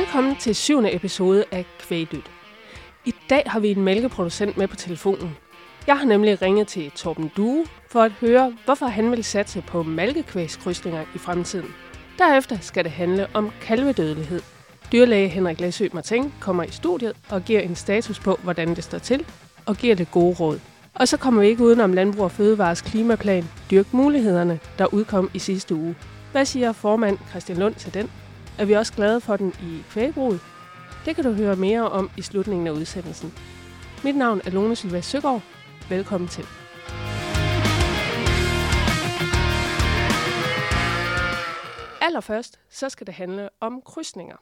Velkommen til 7. episode af Kvægdyt. I dag har vi en mælkeproducent med på telefonen. Jeg har nemlig ringet til Torben Due for at høre, hvorfor han vil satse på malkekvægskrydsninger i fremtiden. Derefter skal det handle om kalvedødelighed. Dyrlæge Henrik Læsø-Marteng kommer i studiet og giver en status på, hvordan det står til, og giver det gode råd. Og så kommer vi ikke udenom Landbrug og Fødevares Klimaplan, Dyrk Mulighederne, der udkom i sidste uge. Hvad siger formand Christian Lund til den? Er vi også glade for den i kvægbruget? Det kan du høre mere om i slutningen af udsendelsen. Mit navn er Lone Sylvia Søgaard. Velkommen til. Allerførst så skal det handle om krydsninger.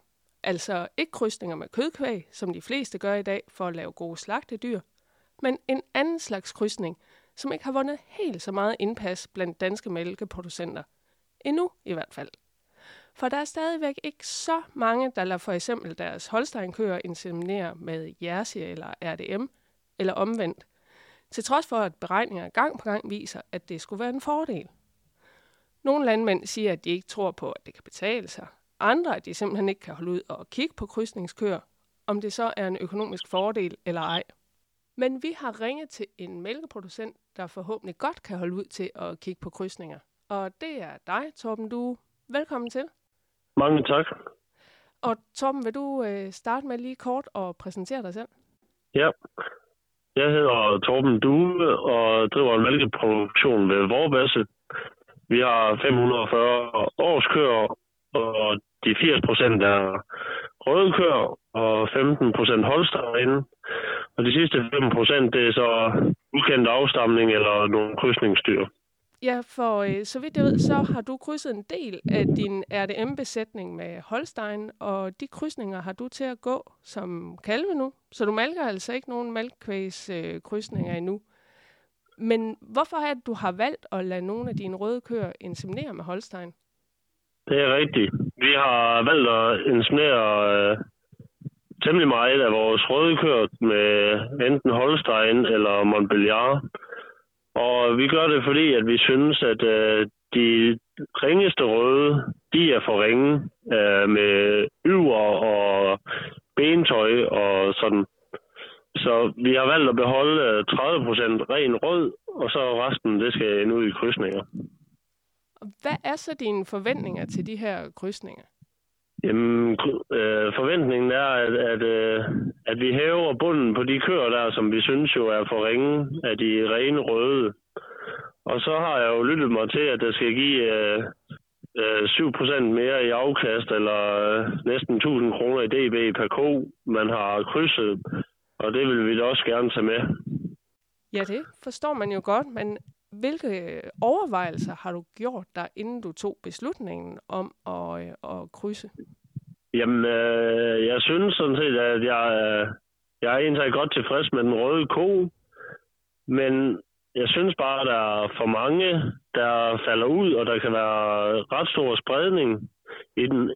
Altså ikke krydsninger med kødkvæg, som de fleste gør i dag for at lave gode slagtedyr, men en anden slags krydsning, som ikke har vundet helt så meget indpas blandt danske mælkeproducenter. Endnu i hvert fald. For der er stadigvæk ikke så mange, der lader for eksempel deres holsteinkøer inseminere med jersi eller RDM, eller omvendt, til trods for, at beregninger gang på gang viser, at det skulle være en fordel. Nogle landmænd siger, at de ikke tror på, at det kan betale sig. Andre, at de simpelthen ikke kan holde ud og kigge på krydsningskøer, om det så er en økonomisk fordel eller ej. Men vi har ringet til en mælkeproducent, der forhåbentlig godt kan holde ud til at kigge på krydsninger. Og det er dig, Torben Due. Velkommen til. Mange tak. Og Torben, vil du starte med lige kort at præsentere dig selv? Ja. Jeg hedder Torben Due og driver en mælkeproduktion ved Vorbasse. Vi har 540 årskøer, og de 80% er røde køer og 15% holstein. Og de sidste 5% det er så ukendt afstamning eller nogle krydsningsdyr. Ja, for så vidt jeg ved, så har du krydset en del af din RDM-besætning med holstein, og de krydsninger har du til at gå som kalve nu. Så du malker altså ikke nogen malkkvægskrydsninger endnu. Men hvorfor er det, du har valgt at lade nogle af dine røde køer inseminere med holstein? Det er rigtigt. Vi har valgt at inseminere temmelig meget af vores røde køer med enten holstein eller Montbéliard. Og vi gør det, fordi at vi synes, at de ringeste røde, de er for ringe med yver og bentøj og sådan. Så vi har valgt at beholde 30% ren rød, og så resten, det skal nu i krydsninger. Hvad er så dine forventninger til de her krydsninger? Jamen, forventningen er, at vi hæver bunden på de køer der, som vi synes jo er for ringe af de rene røde. Og så har jeg jo lyttet mig til, at det skal give 7% mere i afkast, eller næsten 1.000 kroner i dB per ko, man har krydset. Og det vil vi da også gerne tage med. Ja, det forstår man jo godt, men hvilke overvejelser har du gjort dig, inden du tog beslutningen om at krydse? Jamen, jeg synes sådan set, at jeg er egentlig godt tilfreds med den røde ko, men jeg synes bare, at der er for mange, der falder ud, og der kan være ret stor spredning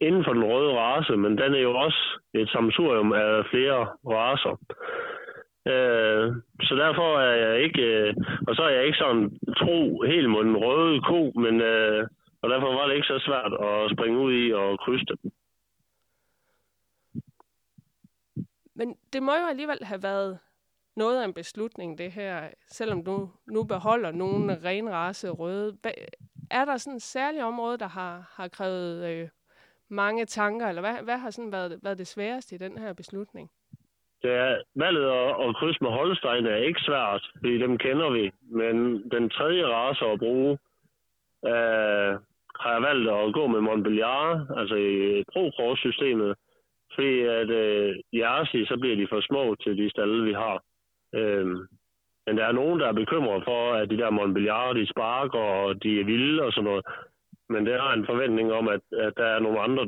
inden for den røde race, men den er jo også et samsurium af flere racer. Så derfor er jeg ikke, og så er jeg ikke sådan tro helt mod den røde ko, men, og derfor var det ikke så svært at springe ud i og krydse dem. Men det må jo alligevel have været noget af en beslutning, det her, selvom du nu beholder nogle renrace røde. Er der sådan et særligt område, der har krævet mange tanker, eller hvad har sådan været det sværeste i den her beslutning? Ja, valget at krydse med holstein er ikke svært, fordi dem kender vi. Men den tredje race at bruge, har jeg valgt at gå med Montbéliard, altså i pro-cross-systemet. Fordi at jersi, så bliver de for små til de stalle, vi har. Men der er nogen, der er bekymret for, at de der Montbéliard, de sparker, og de er vilde og sådan noget. Men der er en forventning om, at der er nogle andre,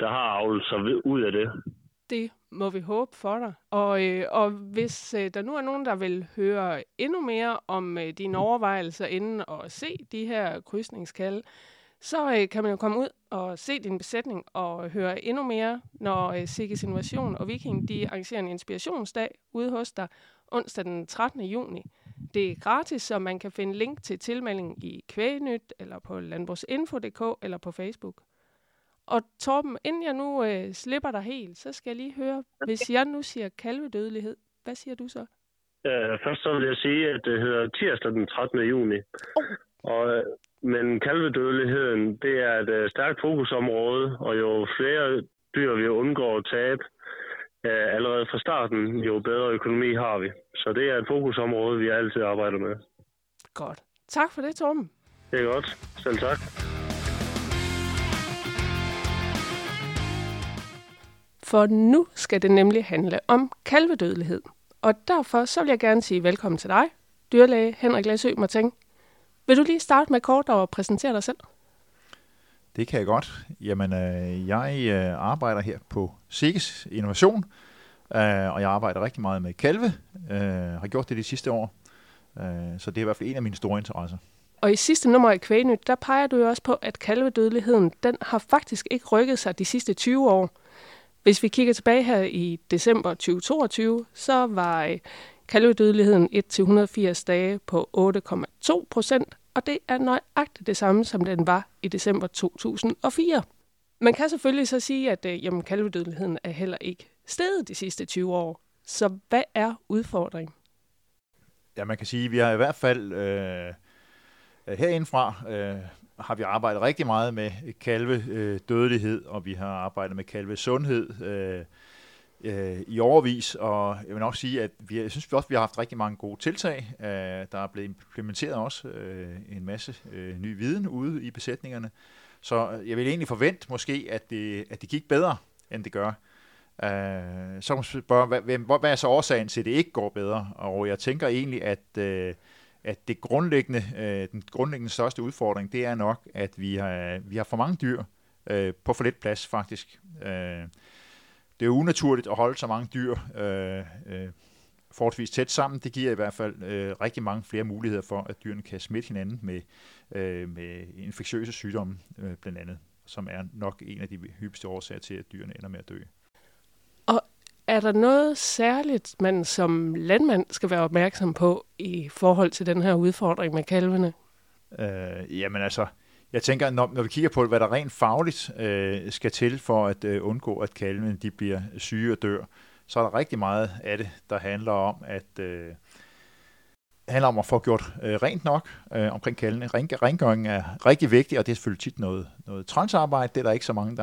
der har avlet sig ud af det. Det må vi håbe for dig. Og hvis der nu er nogen, der vil høre endnu mere om dine overvejelser inden at se de her krydsningskalde, så kan man jo komme ud og se din besætning og høre endnu mere, når SEGES Innovation og Viking de arrangerer en inspirationsdag ude hos dig onsdag den 13. juni. Det er gratis, så man kan finde link til tilmelding i Kvægnyt, eller på landbrugsinfo.dk eller på Facebook. Og Torben, inden jeg nu slipper dig helt, så skal jeg lige høre, hvis jeg nu siger kalvedødelighed, hvad siger du så? Først så vil jeg sige, at det hedder tirsdag den 13. juni. Oh. Og, men kalvedødeligheden, det er et stærkt fokusområde, og jo flere dyr vi undgår at tabe allerede fra starten, jo bedre økonomi har vi. Så det er et fokusområde, vi altid arbejder med. Godt. Tak for det, Torben. Det er godt. Selv tak. For nu skal det nemlig handle om kalvedødelighed. Og derfor så vil jeg gerne sige velkommen til dig, dyrlæge Henrik Læsø-Marteng. Vil du lige starte med kort og præsentere dig selv? Det kan jeg godt. Jamen, jeg arbejder her på SEGES Innovation, og jeg arbejder rigtig meget med kalve. Har gjort det de sidste år, så det er i hvert fald en af mine store interesser. Og i sidste nummer i Kvægnyt, der peger du jo også på, at kalvedødeligheden, den har faktisk ikke rykket sig de sidste 20 år. Hvis vi kigger tilbage her i december 2022, så var kalvedødeligheden 1-180 dage på 8,2%, og det er nøjagtigt det samme, som den var i december 2004. Man kan selvfølgelig så sige, at kalvedødeligheden er heller ikke steget de sidste 20 år. Så hvad er udfordringen? Ja, man kan sige, at vi har i hvert fald herindefra har vi arbejdet rigtig meget med kalvedødelighed, og vi har arbejdet med kalvesundhed i årevis, og jeg vil nok sige, at jeg synes vi har haft rigtig mange gode tiltag. Der er blevet implementeret også en masse ny viden ude i besætningerne, så jeg vil egentlig forvente måske, at det gik bedre, end det gør. Så må man spørge, hvad er så årsagen til, at det ikke går bedre? Og jeg tænker egentlig, at den grundlæggende største udfordring, det er nok, at vi har for mange dyr på for lidt plads, faktisk. Det er unaturligt at holde så mange dyr forholdsvis tæt sammen. Det giver i hvert fald rigtig mange flere muligheder for, at dyrene kan smitte hinanden med infektiøse sygdomme, blandt andet, som er nok en af de hyppigste årsager til, at dyrene ender med at dø. Og er der noget særligt, man som landmand skal være opmærksom på i forhold til den her udfordring med kalvene? Jeg tænker, når vi kigger på, hvad der rent fagligt skal til for at undgå, at kalvene de bliver syge og dør, så er der rigtig meget af det, der handler om at få gjort rent nok omkring kalvene. Rengøringen er rigtig vigtig, og det er selvfølgelig tit noget trænsarbejde. Det er der ikke så mange,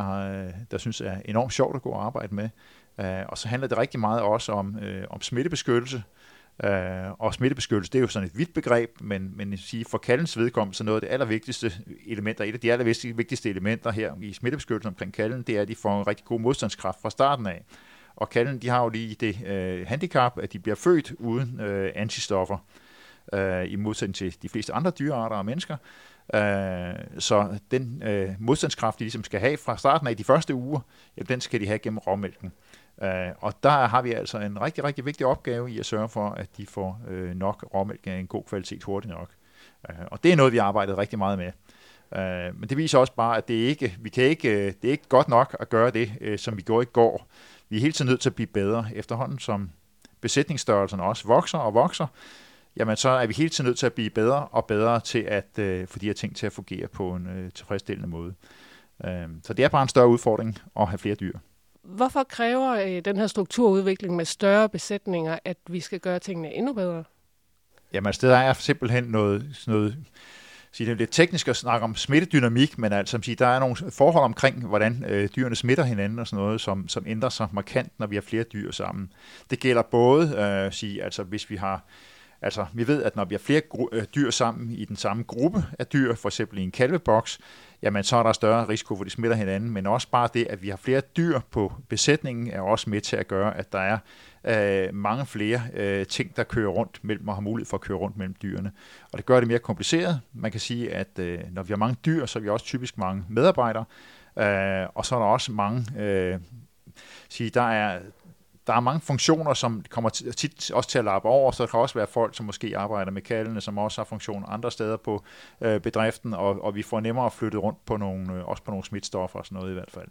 der synes er enormt sjovt at gå og arbejde med. Og så handler det rigtig meget også om smittebeskyttelse. Og smittebeskyttelse, det er jo sådan et vidt begreb, men for kalvens vedkommende, så noget af det allervigtigste elementer, et af de allervigtigste elementer her i smittebeskyttelsen omkring kalven, det er, at de får en rigtig god modstandskraft fra starten af. Og kalven, de har jo lige det handicap, at de bliver født uden antistoffer, i modsætning til de fleste andre dyrearter og mennesker. Så den modstandskraft, de ligesom skal have fra starten af de første uger, jamen, den skal de have gennem råmælken. Og der har vi altså en rigtig, rigtig vigtig opgave i at sørge for, at de får nok råmælk af en god kvalitet hurtigt nok. Og det er noget, vi har arbejdet rigtig meget med. Men det viser også bare, at det er ikke godt nok at gøre det, som vi gjorde i går. Vi er hele tiden nødt til at blive bedre efterhånden, som besætningsstørrelserne også vokser og vokser. Jamen så er vi hele tiden nødt til at blive bedre og bedre til at få de her ting til at fungere på en tilfredsstillende måde. Så det er bare en større udfordring at have flere dyr. Hvorfor kræver den her strukturudvikling med større besætninger, at vi skal gøre tingene endnu bedre? Jamen altså, der er simpelthen det er lidt teknisk at snakke om smittedynamik, men altså, der er nogle forhold omkring, hvordan dyrene smitter hinanden og sådan noget, som ændrer sig markant, når vi har flere dyr sammen. Det gælder både, hvis vi har... Altså, vi ved, at når vi har flere dyr sammen i den samme gruppe af dyr, for eksempel i en kalveboks, jamen så er der større risiko, hvor de smitter hinanden, men også bare det, at vi har flere dyr på besætningen, er også med til at gøre, at der er mange flere ting, der kører rundt mellem og har mulighed for at køre rundt mellem dyrene. Og det gør det mere kompliceret. Man kan sige, at når vi har mange dyr, så er vi også typisk mange medarbejdere, og så er der også mange... Der er mange funktioner, som kommer tit også til at lappe over, så der kan også være folk, som måske arbejder med kalvene, som også har funktioner andre steder på bedriften, og vi får nemmere flyttet rundt på nogle smitstoffer og sådan noget i hvert fald.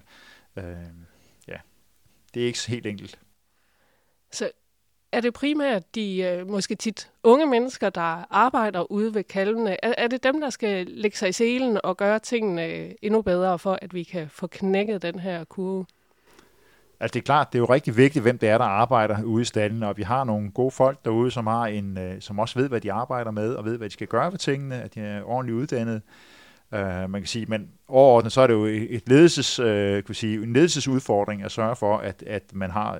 Det er ikke helt enkelt. Så Er det primært de måske tit unge mennesker, der arbejder ude ved kalvene? Er det dem, der skal lægge sig i selen og gøre tingene endnu bedre for, at vi kan få knækket den her kurve? Altså det er klart, det er jo rigtig vigtigt, hvem det er, der arbejder ude i stallen, og vi har nogle gode folk derude, som også ved, hvad de arbejder med, og ved, hvad de skal gøre ved tingene, at de er ordentligt uddannet. Man kan sige, men overordnet så er det jo en ledelsesudfordring at sørge for, at man har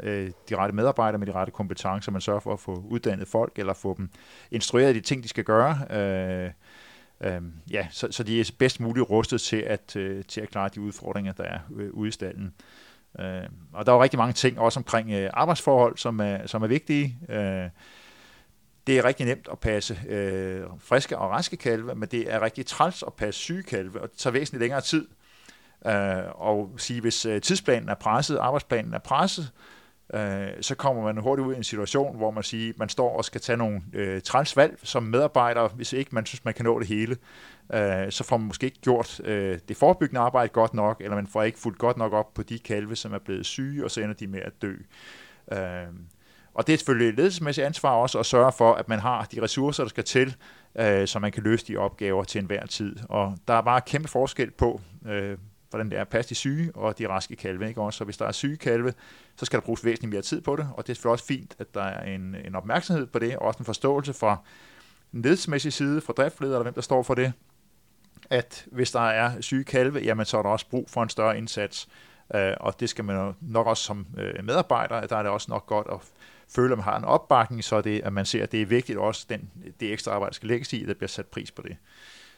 de rette medarbejdere med de rette kompetencer, man sørger for at få uddannet folk, eller få dem instrueret i de ting, de skal gøre, så de er bedst muligt rustet til at klare de udfordringer, der er ude i stallen. Og der er jo rigtig mange ting også omkring arbejdsforhold, som er vigtige. Det er rigtig nemt at passe friske og raske kalve, men det er rigtig træls at passe syge kalve, og det tager væsentligt længere tid. Og sige, hvis tidsplanen er presset, arbejdsplanen er presset, så kommer man hurtigt ud i en situation, hvor man siger, man står og skal tage nogle træls valg som medarbejder, hvis ikke man synes, man kan nå det hele. Så får man måske ikke gjort det forebyggende arbejde godt nok, eller man får ikke fulgt godt nok op på de kalve, som er blevet syge, og så ender de med at dø. Og det er selvfølgelig et ledelsesmæssigt ansvar også at sørge for, at man har de ressourcer, der skal til, så man kan løse de opgaver til enhver tid. Og der er bare kæmpe forskel på, hvordan det er at passe de syge og de raske kalve. Ikke? Også, så hvis der er syge kalve, så skal der bruges væsentligt mere tid på det, og det er selvfølgelig også fint, at der er en opmærksomhed på det, og også en forståelse fra den ledelsesmæssige side, fra driftleder eller hvem der står for det, at hvis der er syge kalve, jamen så er der også brug for en større indsats, og det skal man nok også som medarbejder, der er det også nok godt at føle, at man har en opbakning, så det, at man ser, at det er vigtigt også, det ekstra arbejde skal lægges i, at der bliver sat pris på det.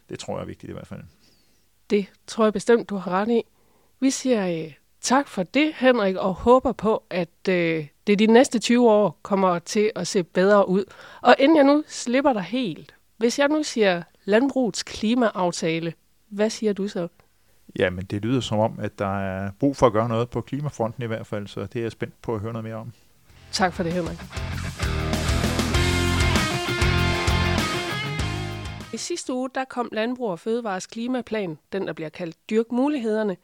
Det tror jeg er vigtigt i hvert fald. Det tror jeg bestemt, du har ret i. Vi siger tak for det, Henrik, og håber på, at det de næste 20 år kommer til at se bedre ud. Og inden jeg nu slipper dig helt, hvis jeg nu siger landbrugets klimaaftale, hvad siger du så? Jamen, det lyder som om, at der er brug for at gøre noget på klimafronten i hvert fald, så det er jeg spændt på at høre noget mere om. Tak for det, Henrik. I sidste uge, der kom Landbrug og Fødevares Klimaplan, den der bliver kaldt Dyrk Mulighederne,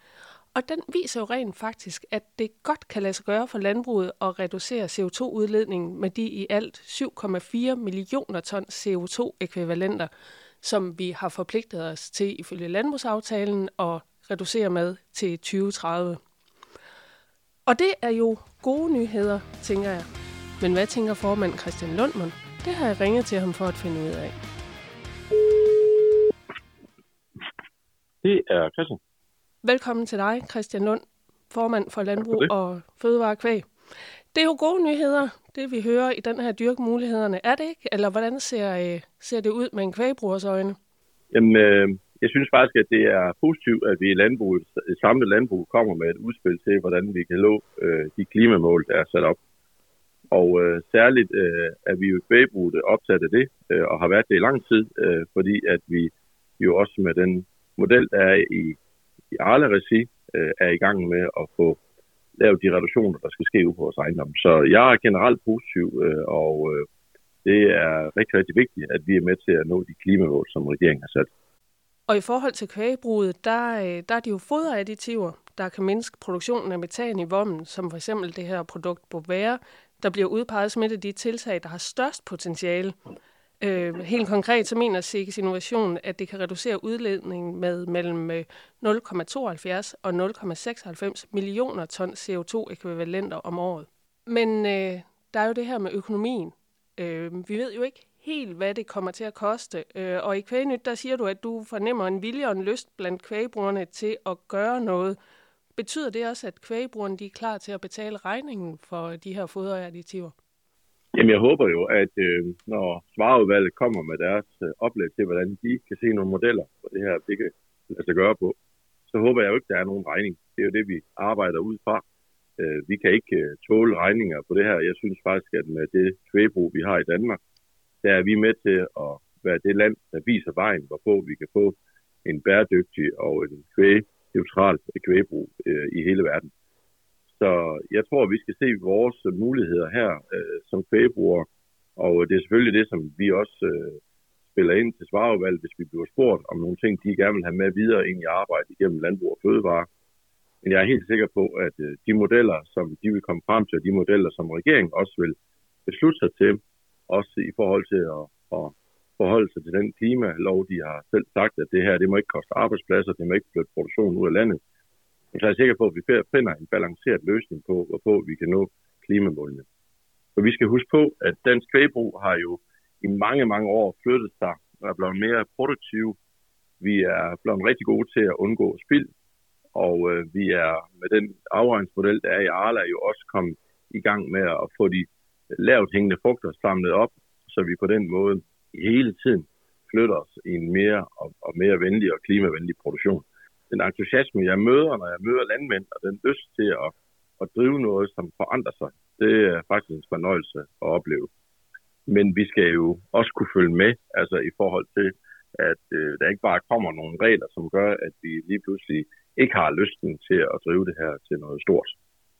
og den viser jo rent faktisk, at det godt kan lade sig gøre for landbruget at reducere CO2-udledningen med de i alt 7,4 millioner ton CO2-ækvivalenter, som vi har forpligtet os til ifølge landbrugsaftalen at reducere med til 2030. Og det er jo gode nyheder, tænker jeg. Men hvad tænker formand Christian Lund? Det har jeg ringet til ham for at finde ud af. Det er Christian. Velkommen til dig, Christian Lund, formand for Landbrug og Fødevare Kvæg. Det er jo gode nyheder, det vi hører i den her dyrkmulighederne. Er det ikke? Eller hvordan ser det ud med en kvægbrugers øjne? Jamen, jeg synes faktisk, at det er positivt, at vi i landbruget, samlet landbrug kommer med et udspil til, hvordan vi kan nå de klimamål, der er sat op. Og særligt er vi jo i kvægbruget opsat af det, og har været det i lang tid, fordi at vi jo også med den model, der er i Arla Reci, er i gang med at få lavet de reduktioner, der skal ske ude på vores ejendom. Så jeg er generelt positiv, og det er rigtig, rigtig vigtigt, at vi er med til at nå de klimamål, som regeringen har sat. Og i forhold til kvægbruget, der er de jo foderadditiver, der kan mindske produktionen af metan i vommen, som for eksempel det her produkt Bovaer, der bliver udpeget som et af de tiltag, der har størst potentiale. Helt konkret så mener SEGES Innovation, at det kan reducere udledningen med mellem 0,72 og 0,96 millioner ton CO2-ækvivalenter om året. Men der er jo det her med økonomien. Vi ved jo ikke helt, hvad det kommer til at koste. Og i Kvægnyt, der siger du, at du fornemmer en vilje og en lyst blandt kvægbrugerne til at gøre noget. Betyder det også, at kvægbrugerne de er klar til at betale regningen for de her foderadditiver? Jamen, jeg håber jo, at når Svareudvalget kommer med deres oplæg til, hvordan de kan se nogle modeller, for det her det kan lade sig gøre på, så håber jeg jo ikke, der er nogen regning. Det er jo det, vi arbejder ud fra. Vi kan ikke tåle regninger på det her. Jeg synes faktisk, at med det kvægbrug, vi har i Danmark, der er vi med til at være det land, der viser vejen, hvorpå vi kan få en bæredygtig og en neutral kvægbrug i hele verden. Så jeg tror, at vi skal se vores muligheder her som kvægbrugere, og det er selvfølgelig det, som vi også spiller ind til Svareudvalget, hvis vi bliver spurgt om nogle ting, de gerne vil have med videre ind i arbejdet igennem landbrug og fødevare. Men jeg er helt sikker på, at de modeller, som de vil komme frem til, og de modeller, som regeringen også vil beslutte sig til, også i forhold til at forholde sig til den klimalov, de har selv sagt, at det her, det må ikke koste arbejdspladser, det må ikke flytte produktionen ud af landet. Så jeg er sikker på, at vi finder en balanceret løsning på, hvorpå vi kan nå klimamålene. Og vi skal huske på, at dansk kvægbrug har jo i mange, mange år flyttet sig og er blevet mere produktive. Vi er blevet rigtig gode til at undgå spild, og vi er med den afregningsmodel, der er i Arla, jo også kommet i gang med at få de lavt hængende frugter samlet op, så vi på den måde hele tiden flytter os i en mere og mere venlig og klimavenlig produktion. Den entusiasme, jeg møder, når jeg møder landmænd, og den lyst til at drive noget, som forandrer sig, det er faktisk en fornøjelse at opleve. Men vi skal jo også kunne følge med, altså i forhold til, at der ikke bare kommer nogle regler, som gør, at vi lige pludselig ikke har lysten til at drive det her til noget stort,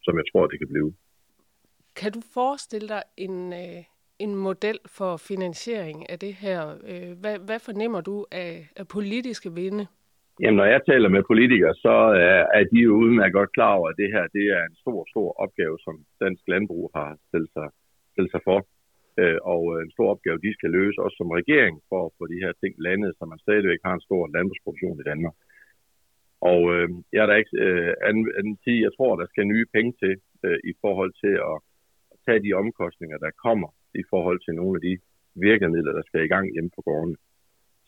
som jeg tror, det kan blive. Kan du forestille dig en model for finansiering af det her? Hvad fornemmer du af politiske vinde? Jamen, når jeg taler med politikere, så er de jo udmærket godt klar over, at det her det er en stor, stor opgave, som dansk landbrug har stillet sig for. Og en stor opgave, de skal løse også som regering for at få de her ting landet, så man stadigvæk har en stor landbrugsproduktion i Danmark. Og jeg er da ikke anden sige, jeg tror, der skal nye penge til i forhold til at tage de omkostninger, der kommer i forhold til nogle af de virkemidler, der skal i gang hjemme på gårdene.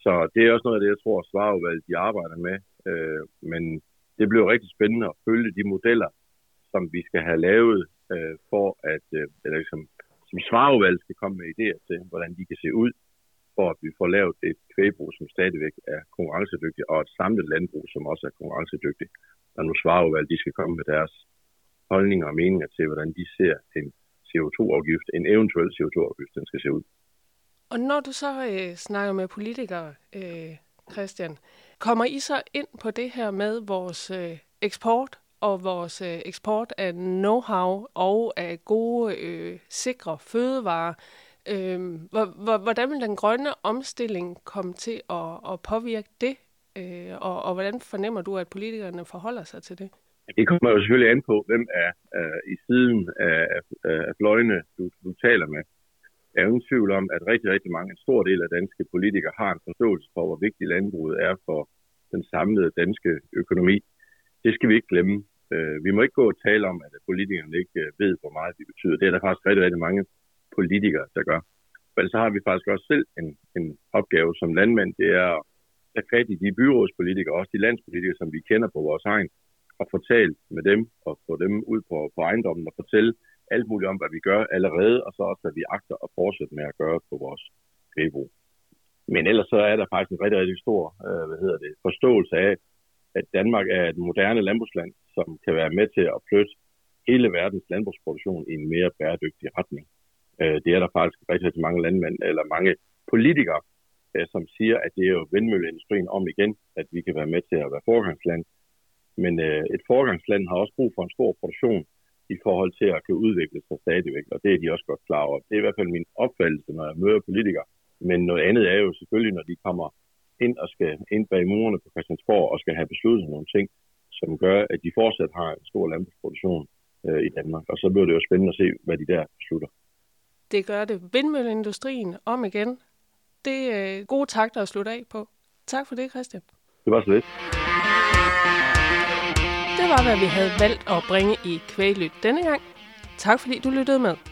Så det er også noget af det, jeg tror, at Svareudvalget de arbejder med. Men det bliver rigtig spændende at følge de modeller, som vi skal have lavet, for at, eller som Svareudvalget skal komme med idéer til, hvordan de kan se ud, for at vi får lavet et kvægbrug, som stadigvæk er konkurrencedygtigt, og et samlet landbrug, som også er konkurrencedygtigt. Og nu Svareudvalget, de skal komme med deres holdninger og meninger til, hvordan de ser en CO2-afgift, en eventuel CO2-afgift, den skal se ud. Og når du så snakker med politikere, Christian, kommer I så ind på det her med vores eksport og vores eksport af know-how og af gode, sikre fødevarer? Hvordan vil den grønne omstilling komme til at påvirke det? Og hvordan fornemmer du, at politikerne forholder sig til det? Det kommer jo selvfølgelig an på, hvem er i siden af fløjene, du taler med. Jeg er uden tvivl om, at rigtig, rigtig mange, en stor del af danske politikere har en forståelse for, hvor vigtigt landbruget er for den samlede danske økonomi. Det skal vi ikke glemme. Vi må ikke gå og tale om, at politikerne ikke ved, hvor meget de betyder. Det er der faktisk rigtig, rigtig mange politikere, der gør. Men så har vi faktisk også selv en opgave som landmænd. Det er at tage fat i de byrådspolitikere, også de landspolitikere, som vi kender på vores egen, og få talt med dem og få dem ud på ejendommen og fortælle alt muligt om, hvad vi gør allerede, og så også, hvad vi agter at fortsætte med at gøre på vores kvægbrug. Men ellers så er der faktisk en rigtig, rigtig stor forståelse af, at Danmark er et moderne landbrugsland, som kan være med til at flytte hele verdens landbrugsproduktion i en mere bæredygtig retning. Det er der faktisk rigtig, rigtig mange landmænd eller mange politikere, som siger, at det er jo vindmølleindustrien om igen, at vi kan være med til at være foregangsland. Men et foregangsland har også brug for en stor produktion i forhold til at kunne udvikle sig stadigvæk, og det er de også godt klar over. Det er i hvert fald min opfattelse, når jeg møder politikere. Men noget andet er jo selvfølgelig, når de kommer ind og skal ind bag murene på Christiansborg og skal have besluttet nogle ting, som gør, at de fortsat har en stor landbrugsproduktion i Danmark. Og så bliver det jo spændende at se, hvad de der beslutter. Det gør det. Vindmølleindustrien om igen. Det er gode takter at slutte af på. Tak for det, Christian. Det var så lidt. Det var, hvad vi havde valgt at bringe i Kvæglyt denne gang. Tak fordi du lyttede med.